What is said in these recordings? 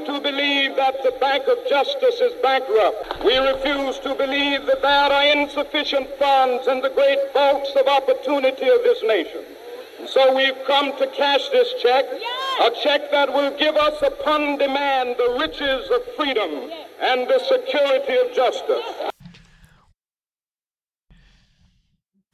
refuse to believe that the Bank of Justice is bankrupt. We refuse to believe that there are insufficient funds in the great vaults of opportunity of this nation. And so we've come to cash this check, a check that will give us upon demand the riches of freedom and the security of justice.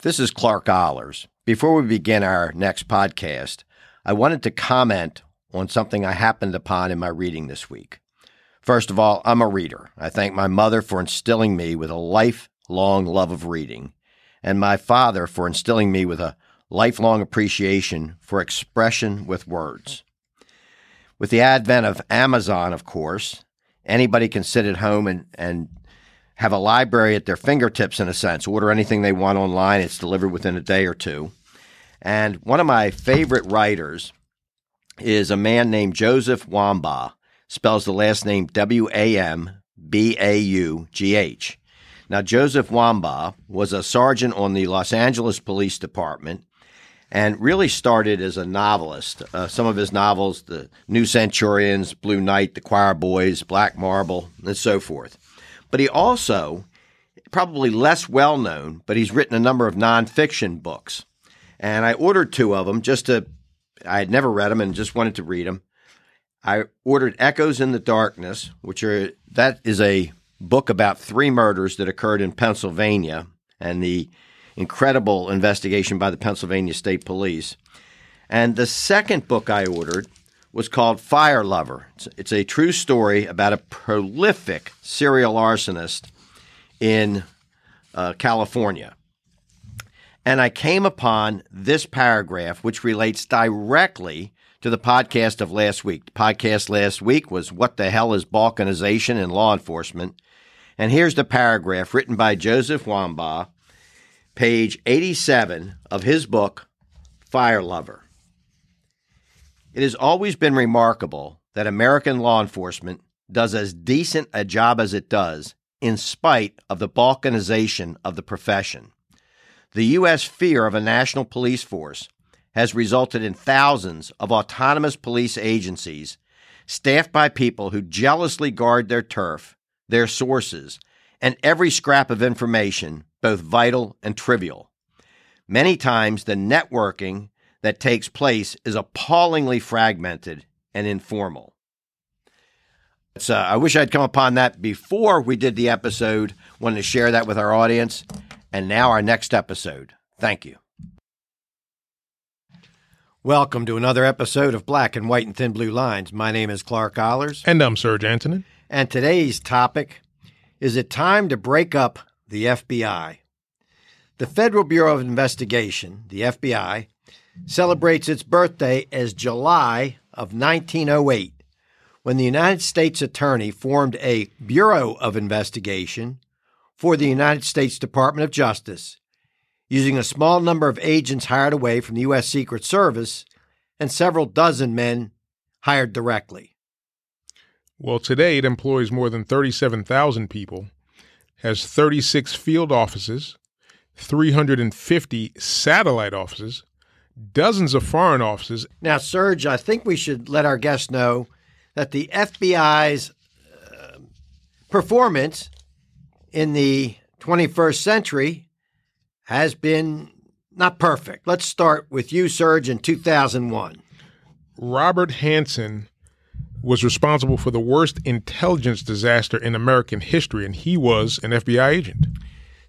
This is Clark Ollers. Before we begin our next podcast, I wanted to comment on something I happened upon in my reading this week. First of all, I'm a reader. I thank my mother for instilling me with a lifelong love of reading, and my father for instilling me with a lifelong appreciation for expression with words. With the advent of Amazon, of course, anybody can sit at home and have a library at their fingertips, in a sense. Order anything they want online. It's delivered within a day or two. And one of my favorite writers is a man named Joseph Wambaugh. Spells the last name Wambaugh. Now, Joseph Wambaugh was a sergeant on the Los Angeles Police Department and really started as a novelist. Some of his novels, The New Centurions, Blue Knight, The Choir Boys, Black Marble, and so forth. But he also, probably less well-known, but he's written a number of nonfiction books. And I ordered two of them I had never read them and just wanted to read them. I ordered Echoes in the Darkness, that is a book about three murders that occurred in Pennsylvania and the incredible investigation by the Pennsylvania State Police. And the second book I ordered was called Fire Lover. It's a true story about a prolific serial arsonist in California. And I came upon this paragraph, which relates directly to the podcast of last week. The podcast last week was What the Hell is Balkanization in Law Enforcement? And here's the paragraph written by Joseph Wambaugh, page 87 of his book, Fire Lover. It has always been remarkable that American law enforcement does as decent a job as it does in spite of the balkanization of the profession. The U.S. fear of a national police force has resulted in thousands of autonomous police agencies staffed by people who jealously guard their turf, their sources, and every scrap of information, both vital and trivial. Many times the networking that takes place is appallingly fragmented and informal. So I wish I'd come upon that before we did the episode. Wanted to share that with our audience. And now our next episode. Thank you. Welcome to another episode of Black and White and Thin Blue Lines. My name is Clark Ollers. And I'm Serge Antonin. And today's topic, is it time to break up the FBI? The Federal Bureau of Investigation, the FBI, celebrates its birthday as July of 1908, when the United States Attorney formed a Bureau of Investigation for the United States Department of Justice, using a small number of agents hired away from the U.S. Secret Service and several dozen men hired directly. Well, today it employs more than 37,000 people, has 36 field offices, 350 satellite offices, dozens of foreign offices. Now, Serge, I think we should let our guests know that the FBI's performance in the 21st century has been not perfect. Let's start with you, Serge, in 2001. Robert Hansen was responsible for the worst intelligence disaster in American history, and he was an FBI agent.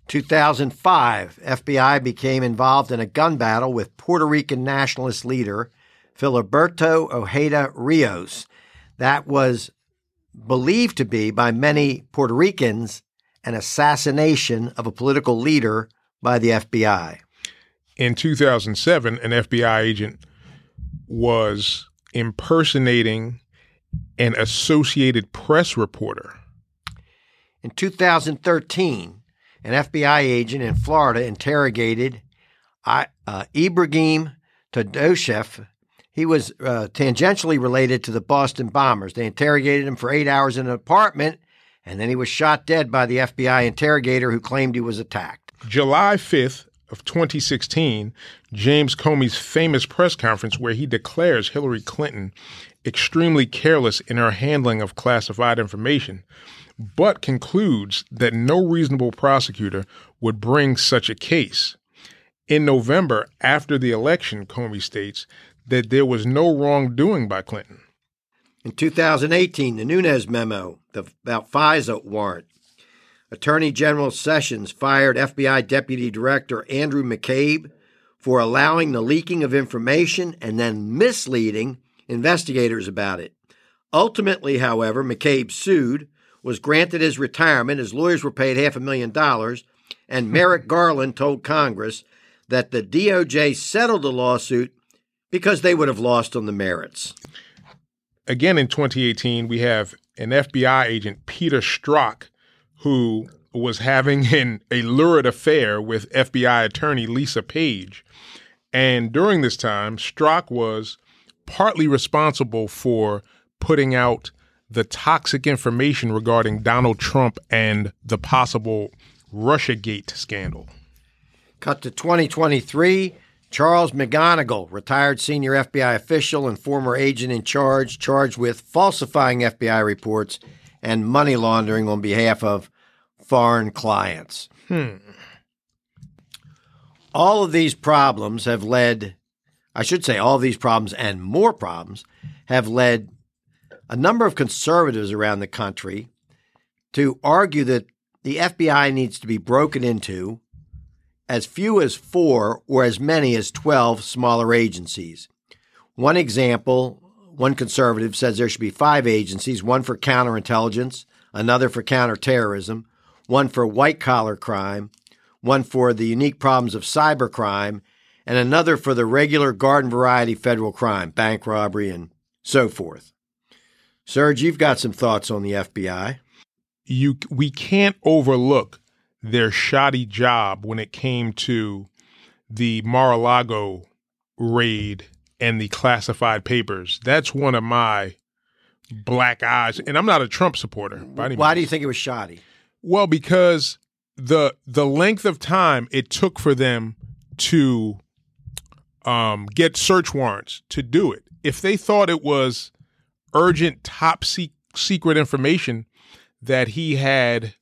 2005, FBI became involved in a gun battle with Puerto Rican nationalist leader Filiberto Ojeda Rios. That was believed to be, by many Puerto Ricans, an assassination of a political leader by the FBI. In 2007, an FBI agent was impersonating an Associated Press reporter. In 2013, an FBI agent in Florida interrogated Ibrahim Todoshev. He was tangentially related to the Boston bombers. They interrogated him for 8 hours in an apartment, and then he was shot dead by the FBI interrogator who claimed he was attacked. July 5th of 2016, James Comey's famous press conference where he declares Hillary Clinton extremely careless in her handling of classified information, but concludes that no reasonable prosecutor would bring such a case. In November, after the election, Comey states that there was no wrongdoing by Clinton. In 2018, the Nunes memo about FISA warrant. Attorney General Sessions fired FBI Deputy Director Andrew McCabe for allowing the leaking of information and then misleading investigators about it. Ultimately, however, McCabe sued, was granted his retirement, his lawyers were paid $500,000, and Merrick Garland told Congress that the DOJ settled the lawsuit because they would have lost on the merits. Again, in 2018, we have an FBI agent, Peter Strzok, who was having a lurid affair with FBI attorney Lisa Page. And during this time, Strzok was partly responsible for putting out the toxic information regarding Donald Trump and the possible Russiagate scandal. Cut to 2023. Charles McGonigal, retired senior FBI official and former agent in charge, charged with falsifying FBI reports and money laundering on behalf of foreign clients. All of these problems have led, I should say all of these problems and more problems have led a number of conservatives around the country to argue that the FBI needs to be broken into as few as 4 or as many as 12 smaller agencies. One example, one conservative says there should be 5 agencies, one for counterintelligence, another for counterterrorism, one for white-collar crime, one for the unique problems of cybercrime, and another for the regular garden-variety federal crime, bank robbery, and so forth. Serge, you've got some thoughts on the FBI. We can't overlook their shoddy job when it came to the Mar-a-Lago raid and the classified papers. That's one of my black eyes. And I'm not a Trump supporter by any means. Why do you think it was shoddy? Well, because the length of time it took for them to get search warrants to do it. If they thought it was urgent, top secret information that he had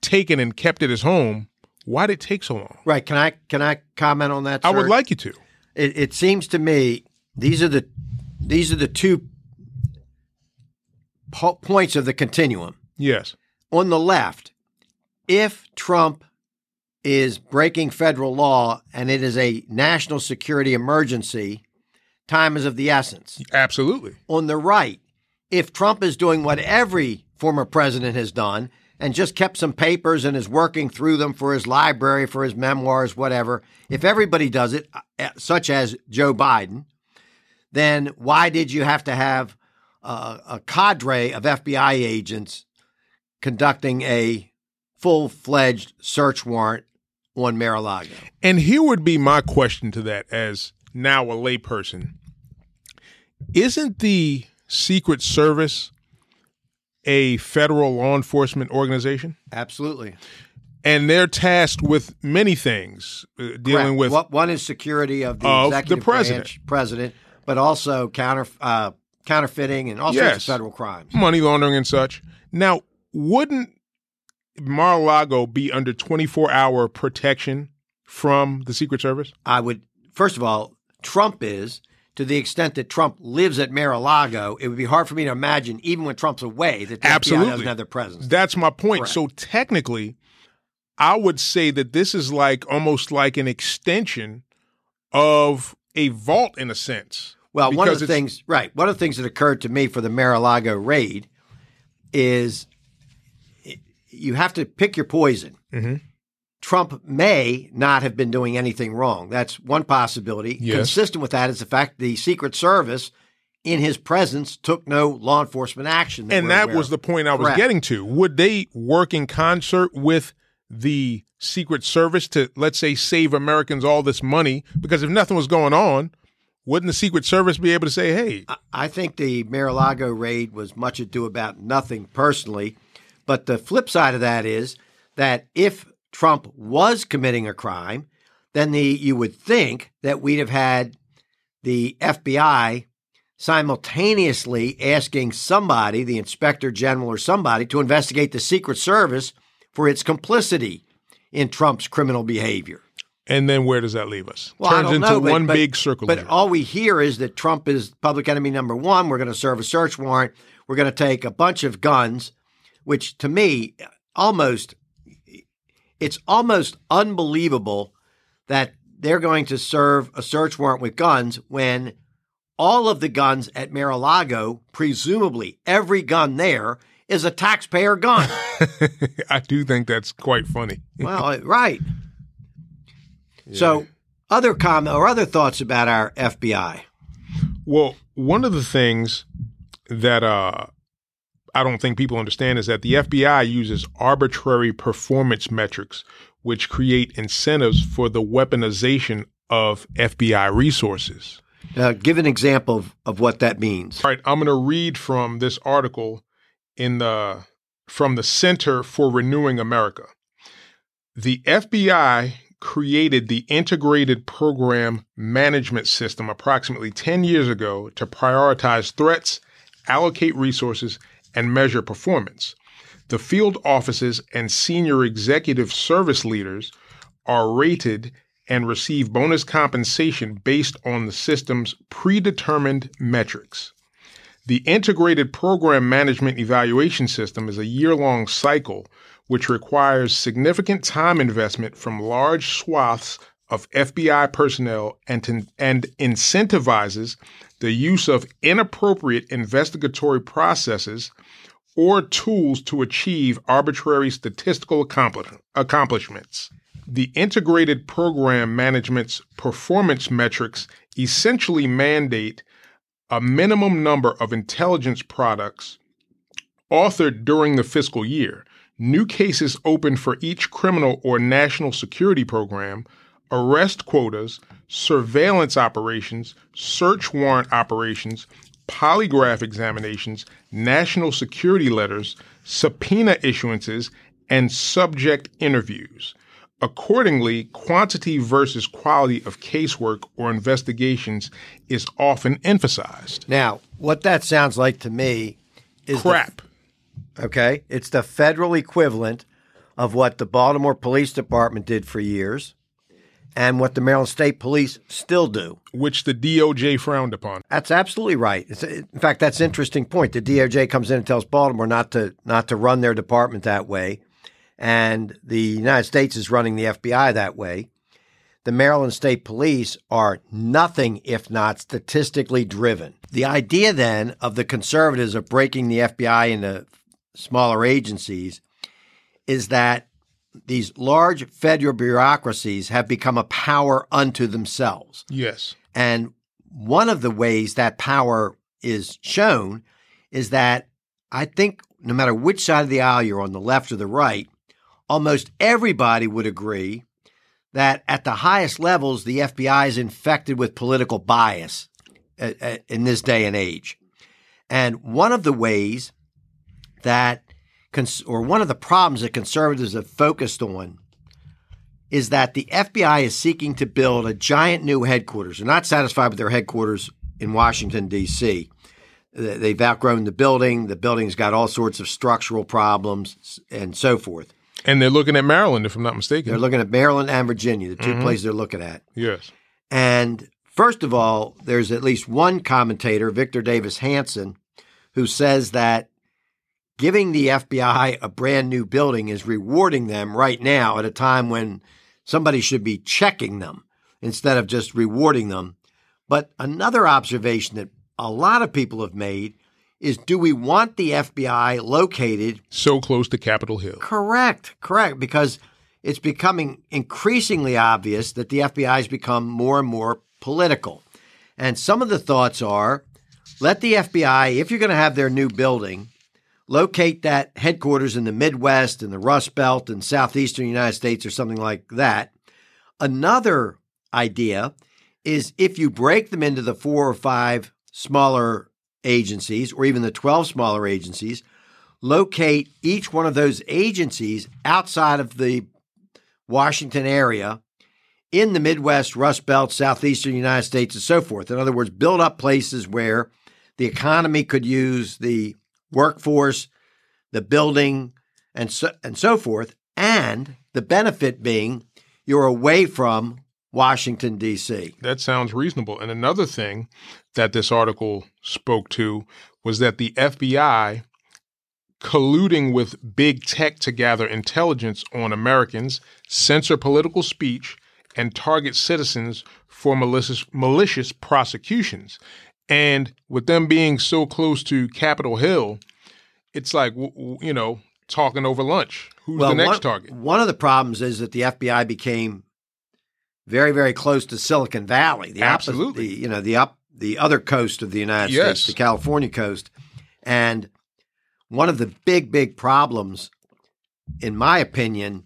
taken and kept at his home, why did it take so long? Right. Can I comment on that, sir? I would like you to. It seems to me these are the two points of the continuum. Yes. On the left, if Trump is breaking federal law and it is a national security emergency, time is of the essence. Absolutely. On the right, if Trump is doing what every former president has done and just kept some papers and is working through them for his library, for his memoirs, whatever, if everybody does it, such as Joe Biden, then why did you have to have a cadre of FBI agents conducting a full-fledged search warrant on Mar-a-Lago? And here would be my question to that as now a layperson. Isn't the Secret Service a federal law enforcement organization? Absolutely. And they're tasked with many things, dealing with... One is security of executive the president. Branch, president, but also counterfeiting and all sorts of federal crimes. Money laundering and such. Now, wouldn't Mar-a-Lago be under 24-hour protection from the Secret Service? I would. First of all, Trump is. To the extent that Trump lives at Mar-a-Lago, it would be hard for me to imagine, even when Trump's away, that the FBI doesn't have their presence. That's my point. Correct. So technically, I would say that this is like almost like an extension of a vault in a sense. Well, one of the things that occurred to me for the Mar-a-Lago raid is you have to pick your poison. Mm-hmm. Trump may not have been doing anything wrong. That's one possibility. Yes. Consistent with that is the fact the Secret Service, in his presence, took no law enforcement action. And that was the point I was getting to. Would they work in concert with the Secret Service to, let's say, save Americans all this money? Because if nothing was going on, wouldn't the Secret Service be able to say, hey? I think the Mar-a-Lago raid was much ado about nothing personally. But the flip side of that is that if Trump was committing a crime, then you would think that we'd have had the FBI simultaneously asking somebody, the inspector general or somebody, to investigate the Secret Service for its complicity in Trump's criminal behavior. And then where does that leave us? Well, turns into one big circle. But all we hear is that Trump is public enemy number one. We're going to serve a search warrant. We're going to take a bunch of guns, which to me, it's almost unbelievable that they're going to serve a search warrant with guns when all of the guns at Mar-a-Lago, presumably every gun there, is a taxpayer gun. I do think that's quite funny. Well, right. Yeah. So other comment or other thoughts about our FBI? Well, one of the things that I don't think people understand is that the FBI uses arbitrary performance metrics, which create incentives for the weaponization of FBI resources. Give an example of what that means. All right. I'm going to read from this article from the Center for Renewing America. The FBI created the Integrated Program Management System approximately 10 years ago to prioritize threats, allocate resources, and measure performance. The field offices and senior executive service leaders are rated and receive bonus compensation based on the system's predetermined metrics. The Integrated Program Management Evaluation System is a year-long cycle which requires significant time investment from large swaths of FBI personnel and incentivizes the use of inappropriate investigatory processes or tools to achieve arbitrary statistical accomplishments. The Integrated Program Management's performance metrics essentially mandate a minimum number of intelligence products authored during the fiscal year, new cases opened for each criminal or national security program, arrest quotas, surveillance operations, search warrant operations, polygraph examinations, national security letters, subpoena issuances, and subject interviews. Accordingly, quantity versus quality of casework or investigations is often emphasized. Now, what that sounds like to me is crap. Okay. It's the federal equivalent of what the Baltimore Police Department did for years and what the Maryland State Police still do. Which the DOJ frowned upon. That's absolutely right. In fact, that's an interesting point. The DOJ comes in and tells Baltimore not to run their department that way. And the United States is running the FBI that way. The Maryland State Police are nothing if not statistically driven. The idea then of the conservatives of breaking the FBI into smaller agencies is that these large federal bureaucracies have become a power unto themselves. Yes. And one of the ways that power is shown is that I think no matter which side of the aisle you're on, the left or the right, almost everybody would agree that at the highest levels, the FBI is infected with political bias in this day and age. And one of the ways that, or one of the problems that conservatives have focused on is that the FBI is seeking to build a giant new headquarters. They're not satisfied with their headquarters in Washington, D.C. They've outgrown the building. The building's got all sorts of structural problems and so forth. And they're looking at Maryland, if I'm not mistaken. They're looking at Maryland and Virginia, the two places they're looking at. Yes. And first of all, there's at least one commentator, Victor Davis Hanson, who says that giving the FBI a brand new building is rewarding them right now at a time when somebody should be checking them instead of just rewarding them. But another observation that a lot of people have made is, do we want the FBI located so close to Capitol Hill? Correct. Because it's becoming increasingly obvious that the FBI has become more and more political. And some of the thoughts are, let the FBI, if you're going to have their new building, locate that headquarters in the Midwest and the Rust Belt and southeastern United States or something like that. Another idea is if you break them into the 4 or 5 smaller agencies, or even the 12 smaller agencies, locate each one of those agencies outside of the Washington area in the Midwest, Rust Belt, southeastern United States, and so forth. In other words, build up places where the economy could use the workforce, the building, and so forth, and the benefit being you're away from Washington, D.C. That sounds reasonable. And another thing that this article spoke to was that the FBI colluding with big tech to gather intelligence on Americans, censor political speech, and target citizens for malicious prosecutions. And with them being so close to Capitol Hill, it's like, you know, talking over lunch. Who's the next target? One of the problems is that the FBI became very, very close to Silicon Valley. Absolutely. The other coast of the United States, the California coast. And one of the big, big problems, in my opinion,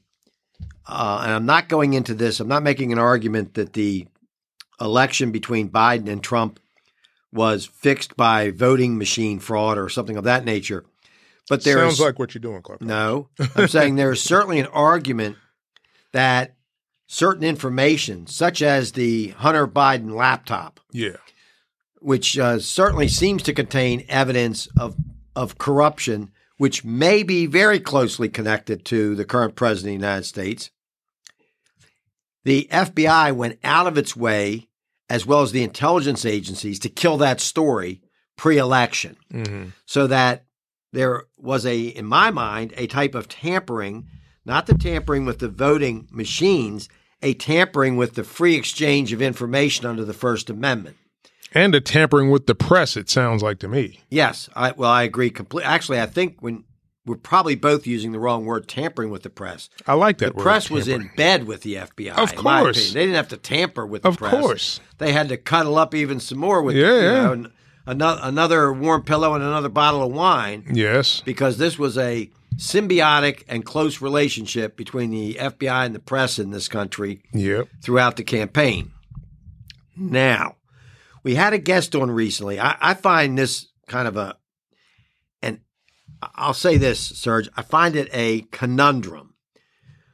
and I'm not going into this, I'm not making an argument that the election between Biden and Trump was fixed by voting machine fraud or something of that nature. But there sounds like what you're doing, Clark. No, I'm saying there is certainly an argument that certain information, such as the Hunter Biden laptop, which certainly seems to contain evidence of corruption, which may be very closely connected to the current president of the United States. The FBI went out of its way, as well as the intelligence agencies, to kill that story pre-election, so that there was in my mind, a type of tampering, not the tampering with the voting machines, a tampering with the free exchange of information under the First Amendment. And a tampering with the press, it sounds like to me. Yes. I agree completely. Actually, I think we're probably both using the wrong word, tampering with the press. I like that word. The press was in bed with the FBI, of course. They didn't have to tamper with the press. Of course. They had to cuddle up even some more with another warm pillow and another bottle of wine. Yes. Because this was a symbiotic and close relationship between the FBI and the press in this country throughout the campaign. Now, we had a guest on recently. I find this kind of and I'll say this, Serge, I find it a conundrum.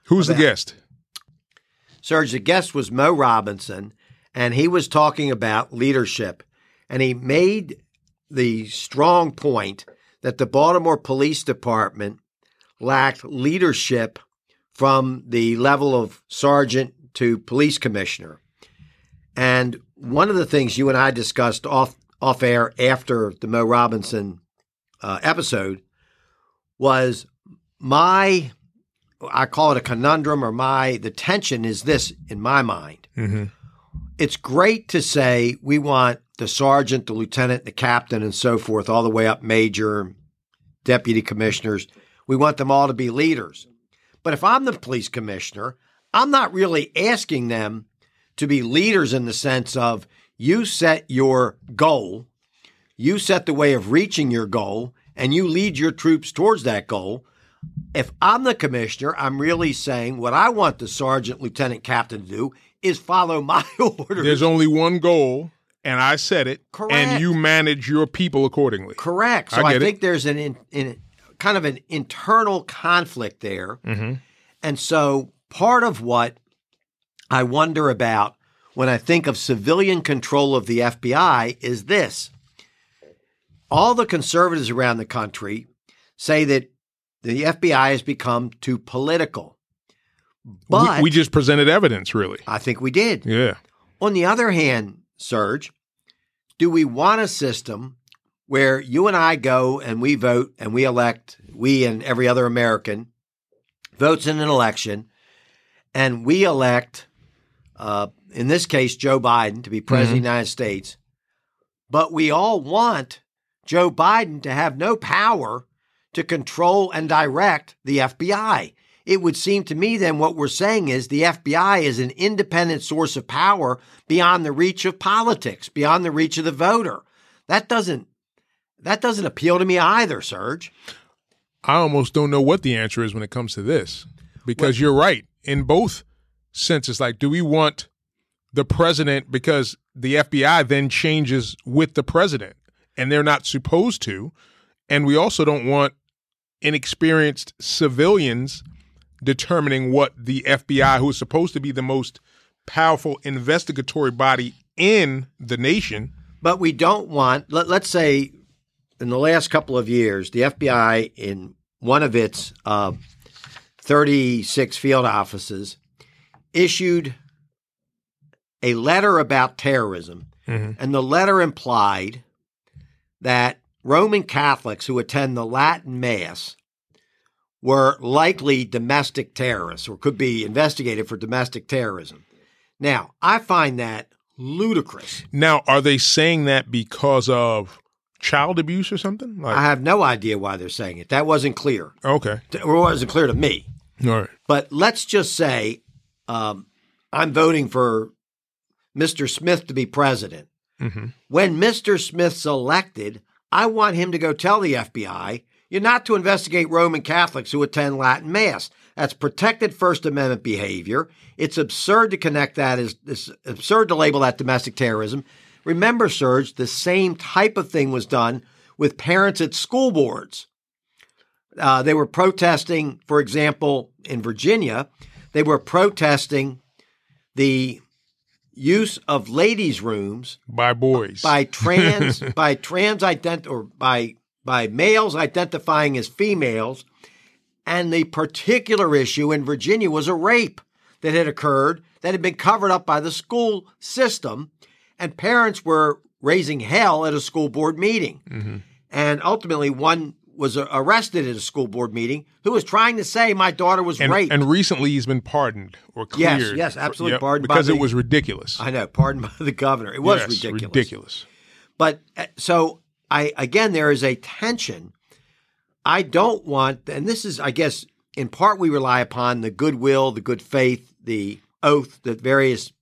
Who's the guest? Serge, the guest was Mo Robinson, and he was talking about leadership. And he made the strong point that the Baltimore Police Department lacked leadership from the level of sergeant to police commissioner. And one of the things you and I discussed off air after the Mo Robinson episode was I call it a conundrum, or the tension is this in my mind. Mm-hmm. It's great to say we want the sergeant, the lieutenant, the captain, and so forth, all the way up major, deputy commissioners. We want them all to be leaders. But if I'm the police commissioner, I'm not really asking them to be leaders in the sense of you set your goal, you set the way of reaching your goal, and you lead your troops towards that goal. If I'm the commissioner, I'm really saying what I want the sergeant, lieutenant, captain to do is follow my orders. There's only one goal, and I said it. Correct. And you manage your people accordingly. Correct. So I think there's an kind of an internal conflict there. Mm-hmm. And so part of what I wonder about when I think of civilian control of the FBI is this. All the conservatives around the country say that the FBI has become too political. But we just presented evidence, really. I think we did. Yeah. On the other hand, Serge, do we want a system where you and I go and we vote and we elect, we and every other American votes in an election, and we elect, in this case, Joe Biden to be president of the United States, but we all want Joe Biden to have no power to control and direct the FBI? It would seem to me then what we're saying is the FBI is an independent source of power beyond the reach of politics, beyond the reach of the voter. That doesn't appeal to me either, Serge. I almost don't know what the answer is when it comes to this, because you're right in both senses. Like, do we want the president, because the FBI then changes with the president and they're not supposed to, and we also don't want inexperienced civilians determining what the FBI, who is supposed to be the most powerful investigatory body in the nation. But we don't want, let's say in the last couple of years, the FBI in one of its 36 field offices issued a letter about terrorism. Mm-hmm. And the letter implied that Roman Catholics who attend the Latin Mass were likely domestic terrorists or could be investigated for domestic terrorism. Now, I find that ludicrous. Now, are they saying that because of child abuse or something? Like, I have no idea why they're saying it. That wasn't clear. Okay. Or it wasn't clear to me. All right. But let's just say I'm voting for Mr. Smith to be president. Mm-hmm. When Mr. Smith's elected, I want him to go tell the FBI, you're not to investigate Roman Catholics who attend Latin Mass. That's protected First Amendment behavior. It's absurd to connect that as, it's absurd to label that domestic terrorism. Remember, Serge, the same type of thing was done with parents at school boards. They were protesting, for example, in Virginia, they were protesting the use of ladies' rooms by boys, by trans, by trans ident, or by males identifying as females. And the particular issue in Virginia was a rape that had occurred that had been covered up by the school system. And parents were raising hell at a school board meeting. Mm-hmm. And ultimately, one was arrested at a school board meeting who was trying to say my daughter was raped. And recently he's been pardoned or cleared. Yes, absolutely. Yep, pardoned because it was ridiculous. I know, pardoned by the governor. It was ridiculous. But so, again, there is a tension. I don't want, and this is, I guess, in part we rely upon the goodwill, the good faith, the oath that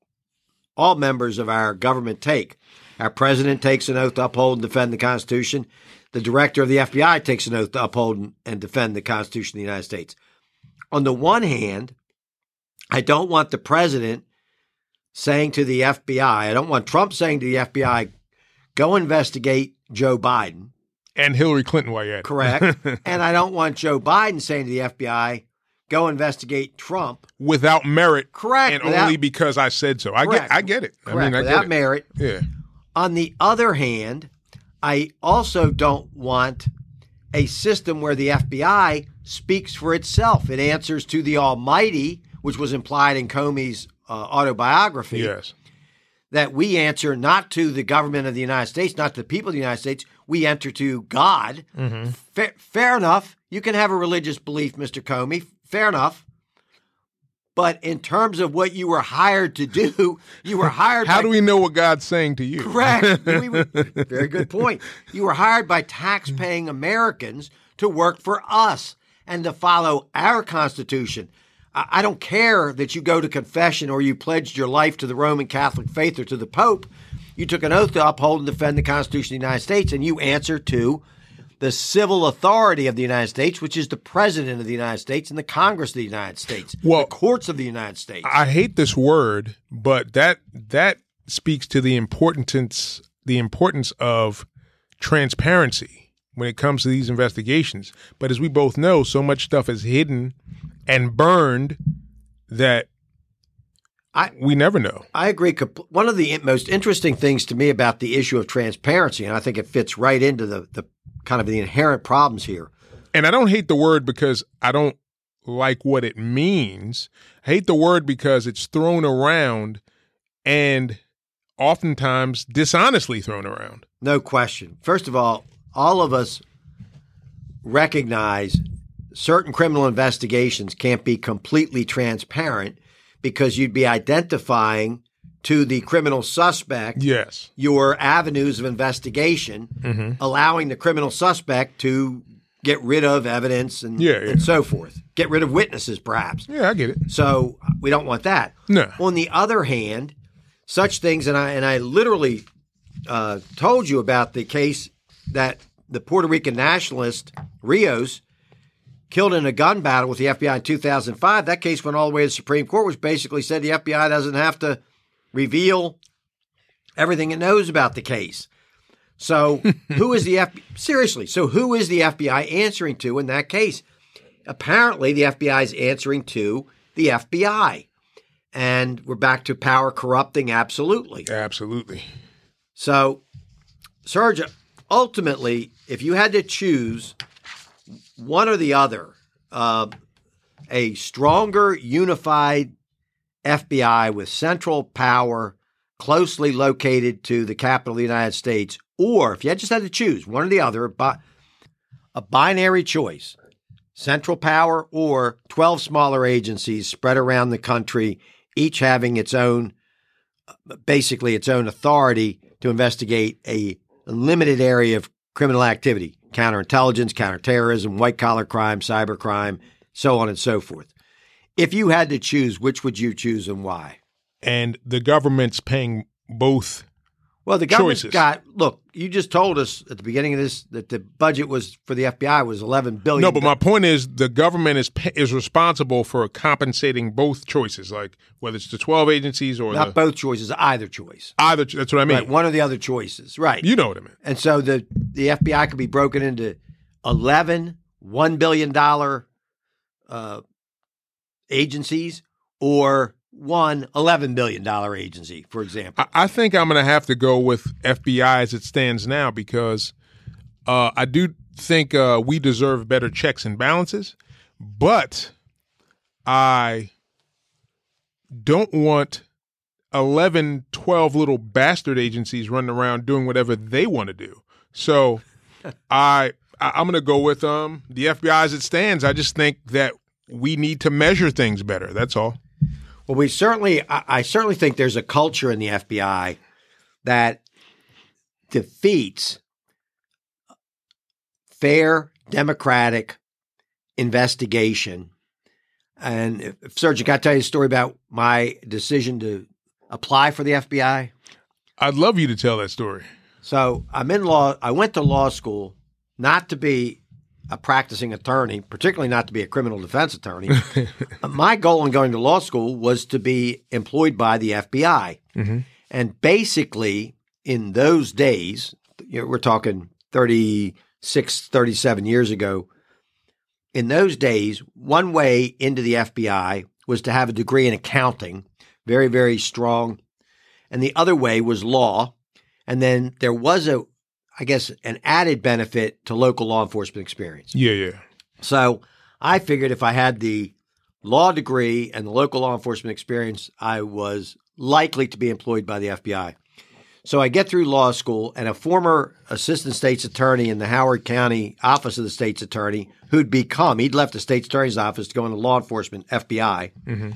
all members of our government take. Our president takes an oath to uphold and defend the Constitution. The director of the FBI takes an oath to uphold and defend the Constitution of the United States. On the one hand, I don't want the president saying to the FBI, I don't want Trump saying to the FBI, go investigate Joe Biden. And Hillary Clinton while you're at it. Correct. And I don't want Joe Biden saying to the FBI, go investigate Trump. Without merit. Correct. And only because I said so. I get it. Correct. I mean, without merit. Yeah. On the other hand, I also don't want a system where the FBI speaks for itself. It answers to the Almighty, which was implied in Comey's autobiography. Yes. That we answer not to the government of the United States, not to the people of the United States. We answer to God. Mm-hmm. Fair enough. You can have a religious belief, Mr. Comey. Fair enough. But in terms of what you were hired to do, you were hired How do we know what God's saying to you? Correct. Very good point. You were hired by tax-paying Americans to work for us and to follow our Constitution. I don't care that you go to confession or you pledged your life to the Roman Catholic faith or to the Pope. You took an oath to uphold and defend the Constitution of the United States, and you answer to the civil authority of the United States, which is the President of the United States and the Congress of the United States, the courts of the United States. I hate this word, but that speaks to the importance of transparency when it comes to these investigations. But as we both know, so much stuff is hidden and burned that we never know. I agree. One of the most interesting things to me about the issue of transparency, and I think it fits right into the kind of the inherent problems here. And I don't hate the word because I don't like what it means. I hate the word because it's thrown around and oftentimes dishonestly thrown around. No question. First of all of us recognize certain criminal investigations can't be completely transparent because you'd be identifying to the criminal suspect, yes, your avenues of investigation, mm-hmm, allowing the criminal suspect to get rid of evidence and so forth. Get rid of witnesses, perhaps. Yeah, I get it. So we don't want that. No. On the other hand, such things, and I literally told you about the case that the Puerto Rican nationalist Rios killed in a gun battle with the FBI in 2005. That case went all the way to the Supreme Court, which basically said the FBI doesn't have to reveal everything it knows about the case. So who is the FBI? Seriously, so who is the FBI answering to in that case? Apparently, the FBI is answering to the FBI. And we're back to power corrupting absolutely. Absolutely. So, Serge, ultimately, if you had to choose one or the other, a stronger, unified FBI with central power closely located to the capital of the United States, or if you just had to choose one or the other, a binary choice, central power or 12 smaller agencies spread around the country, each having its own, basically its own authority to investigate a limited area of criminal activity, counterintelligence, counterterrorism, white-collar crime, cybercrime, so on and so forth. If you had to choose, which would you choose and why? And the government's paying both choices. Well, the government's got, look, you just told us at the beginning of this that the budget was for the FBI was $11 billion. No, but my point is the government is responsible for compensating both choices, like whether it's the 12 agencies or not both choices, either choice. Either, that's what I mean. Right, one of the other choices, right. You know what I mean. And so the FBI could be broken into 11 $1 billion agencies or one $11 billion agency, for example. I think I'm going to have to go with FBI as it stands now because I do think we deserve better checks and balances, but I don't want 11, 12 little bastard agencies running around doing whatever they want to do. So I'm going to go with the FBI as it stands. I just think that we need to measure things better. That's all. Well, I certainly think there's a culture in the FBI that defeats fair, democratic investigation. And, Serge, can I tell you a story about my decision to apply for the FBI? I'd love you to tell that story. So I went to law school not to be a practicing attorney, particularly not to be a criminal defense attorney. My goal in going to law school was to be employed by the FBI. Mm-hmm. And basically, in those days, we're talking 36, 37 years ago, in those days, one way into the FBI was to have a degree in accounting, very, very strong. And the other way was law. And then there was an added benefit to local law enforcement experience. Yeah, yeah. So I figured if I had the law degree and the local law enforcement experience, I was likely to be employed by the FBI. So I get through law school, and a former assistant state's attorney in the Howard County office of the state's attorney, he'd left the state's attorney's office to go into law enforcement, FBI. Mm-hmm.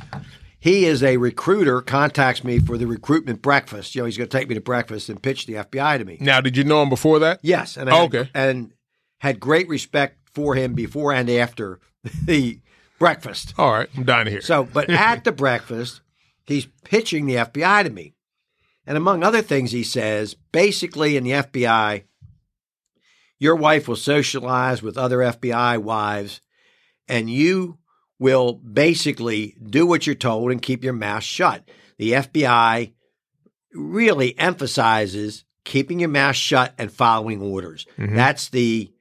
He is a recruiter, contacts me for the recruitment breakfast. You know, he's going to take me to breakfast and pitch the FBI to me. Now, did you know him before that? Yes. And I had great respect for him before and after the breakfast. All right. I'm dying to hear. So, but at the breakfast, he's pitching the FBI to me. And among other things, he says, basically in the FBI, your wife will socialize with other FBI wives and you will basically do what you're told and keep your mouth shut. The FBI really emphasizes keeping your mouth shut and following orders. Mm-hmm. That's the,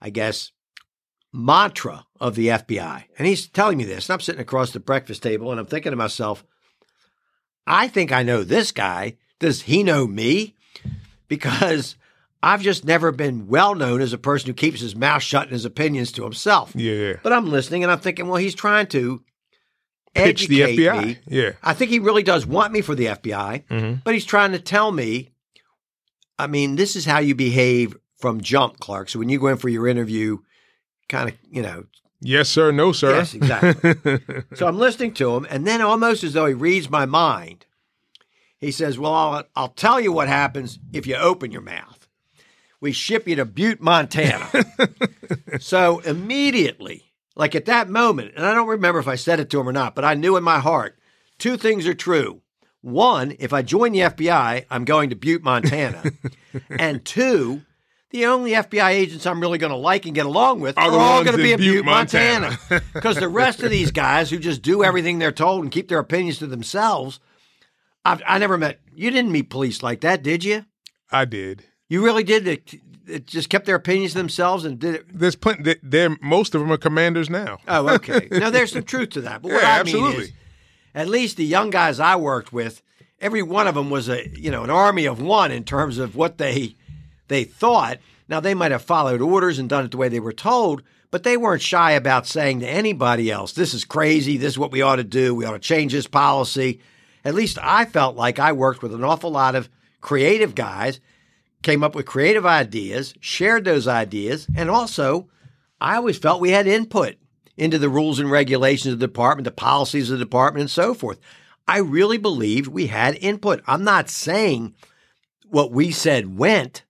I guess, mantra of the FBI. And he's telling me this. And I'm sitting across the breakfast table and I'm thinking to myself, I think I know this guy. Does he know me? Because I've just never been well-known as a person who keeps his mouth shut and his opinions to himself. Yeah. But I'm listening, and I'm thinking, well, he's trying to pitch the FBI. Me. Yeah. I think he really does want me for the FBI, mm-hmm. but he's trying to tell me, I mean, this is how you behave from jump, Clark. So when you go in for your interview, kind of, you know. Yes, sir. No, sir. Yes, exactly. So I'm listening to him, and then almost as though he reads my mind, he says, well, I'll tell you what happens if you open your mouth. We ship you to Butte, Montana. So immediately, like at that moment, and I don't remember if I said it to him or not, but I knew in my heart, two things are true. One, if I join the FBI, I'm going to Butte, Montana. And two, the only FBI agents I'm really going to like and get along with are all going to be in Butte, Montana. Because the rest of these guys who just do everything they're told and keep their opinions to themselves, I never met. You didn't meet police like that, did you? I did. You really did. It just kept their opinions to themselves and did it. There's plenty. Most of them are commanders now. Oh, okay. Now, there's some truth to that. But what I mean is, at least the young guys I worked with, every one of them was a, you know, an army of one in terms of what they thought. Now, they might have followed orders and done it the way they were told, but they weren't shy about saying to anybody else, this is crazy, this is what we ought to do, we ought to change this policy. At least I felt like I worked with an awful lot of creative guys, came up with creative ideas, shared those ideas, and also I always felt we had input into the rules and regulations of the department, the policies of the department, and so forth. I really believed we had input. I'm not saying what we said went.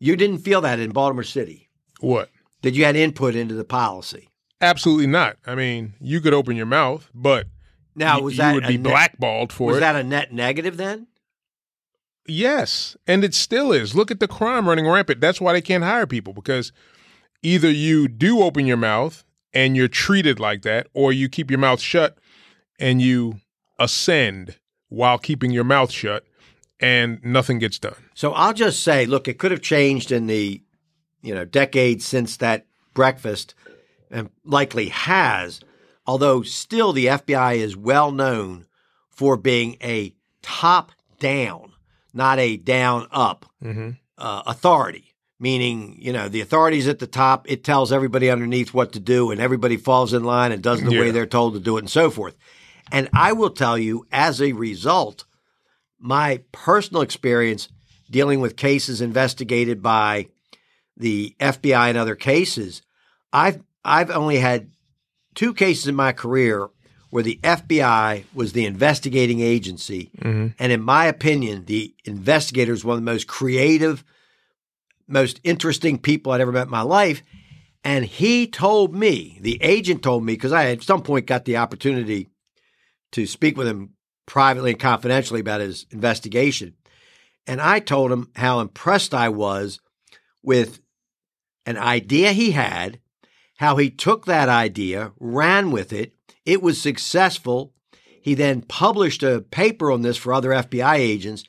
You didn't feel that in Baltimore City. What? That you had input into the policy. Absolutely not. I mean, you could open your mouth, but now, was that you would be blackballed for it. Was that a net negative then? Yes, and it still is. Look at the crime running rampant. That's why they can't hire people, because either you do open your mouth and you're treated like that, or you keep your mouth shut and you ascend while keeping your mouth shut and nothing gets done. So I'll just say, look, it could have changed in the, you know, decades since that breakfast, and likely has, although still the FBI is well known for being a top-down, not a down-up authority, meaning, you know, the authority's at the top. It tells everybody underneath what to do, and everybody falls in line and does it the way they're told to do it and so forth. And I will tell you, as a result, my personal experience dealing with cases investigated by the FBI and other cases, I've only had two cases in my career where the FBI was the investigating agency. Mm-hmm. And in my opinion, the investigator is one of the most creative, most interesting people I'd ever met in my life. And he told me, the agent told me, because I at some point got the opportunity to speak with him privately and confidentially about his investigation. And I told him how impressed I was with an idea he had, how he took that idea, ran with it. It was successful. He then published a paper on this for other FBI agents.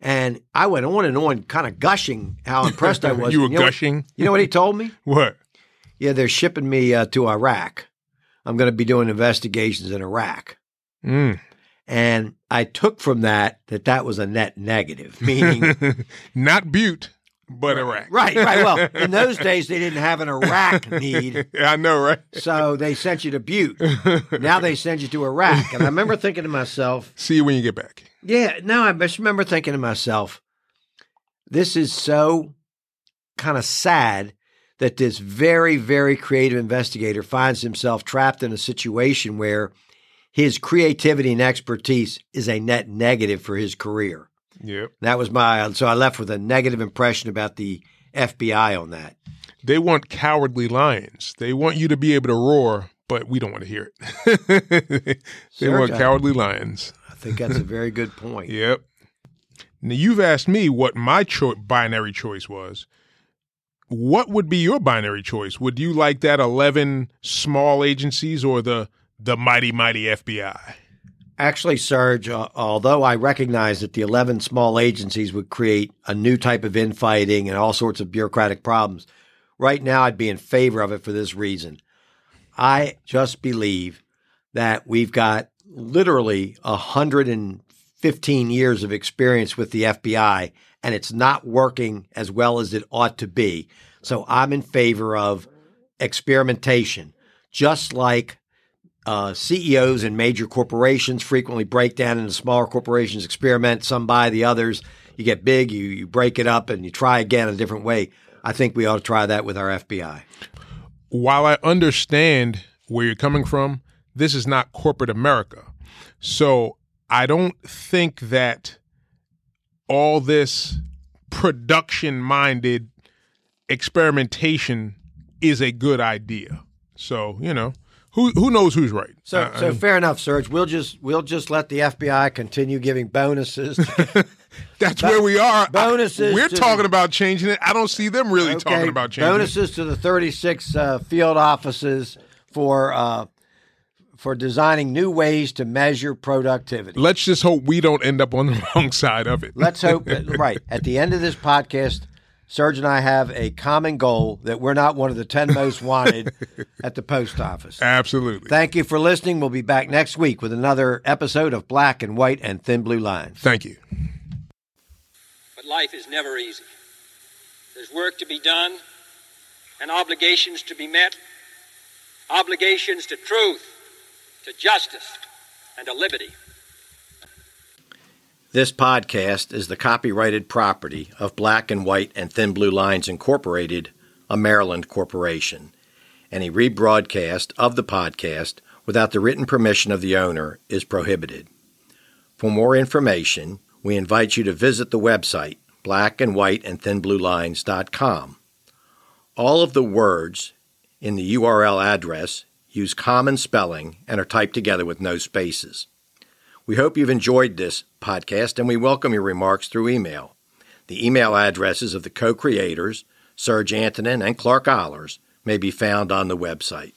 And I went on and on, kind of gushing how impressed I was. You were gushing? You know what he told me? What? Yeah, they're shipping me to Iraq. I'm going to be doing investigations in Iraq. Mm. And I took from that that was a net negative, meaning not Butte, but Iraq. Right. Well, in those days, they didn't have an Iraq need. I know, right? So they sent you to Butte. Now they send you to Iraq. And I remember thinking to myself, see you when you get back. Yeah. No, I just remember thinking to myself, this is so kind of sad that this very, very creative investigator finds himself trapped in a situation where his creativity and expertise is a net negative for his career. Yep. That was so I left with a negative impression about the FBI on that. They want cowardly lions. They want you to be able to roar, but we don't want to hear it. They want cowardly lions. I think that's a very good point. Yep. Now, you've asked me what my binary choice was. What would be your binary choice? Would you like that 11 small agencies or the mighty, mighty FBI? Actually, Serge, although I recognize that the 11 small agencies would create a new type of infighting and all sorts of bureaucratic problems, right now I'd be in favor of it for this reason. I just believe that we've got literally 115 years of experience with the FBI, and it's not working as well as it ought to be. So I'm in favor of experimentation, just like CEOs in major corporations frequently break down into smaller corporations, experiment, some buy the others. You get big, you break it up, and you try again a different way. I think we ought to try that with our FBI. While I understand where you're coming from, this is not corporate America. So I don't think that all this production-minded experimentation is a good idea. So, you know. Who knows who's right? So fair enough, Serge. We'll just let the FBI continue giving bonuses. That's where we are. Bonuses. We're talking about changing it. I don't see them really talking about changing bonuses it. To the 36 field offices for designing new ways to measure productivity. Let's just hope we don't end up on the wrong side of it. Let's hope that, right, at the end of this podcast, Serge and I have a common goal that we're not one of the 10 most wanted at the post office. Absolutely. Thank you for listening. We'll be back next week with another episode of Black and White and Thin Blue Line. Thank you. But life is never easy. There's work to be done and obligations to be met, obligations to truth, to justice, and to liberty. This podcast is the copyrighted property of Black and White and Thin Blue Lines Incorporated, a Maryland corporation. Any rebroadcast of the podcast without the written permission of the owner is prohibited. For more information, we invite you to visit the website, blackandwhiteandthinbluelines.com. All of the words in the URL address use common spelling and are typed together with no spaces. We hope you've enjoyed this podcast, and we welcome your remarks through email. The email addresses of the co-creators, Serge Antonin and Clark Ollers, may be found on the website.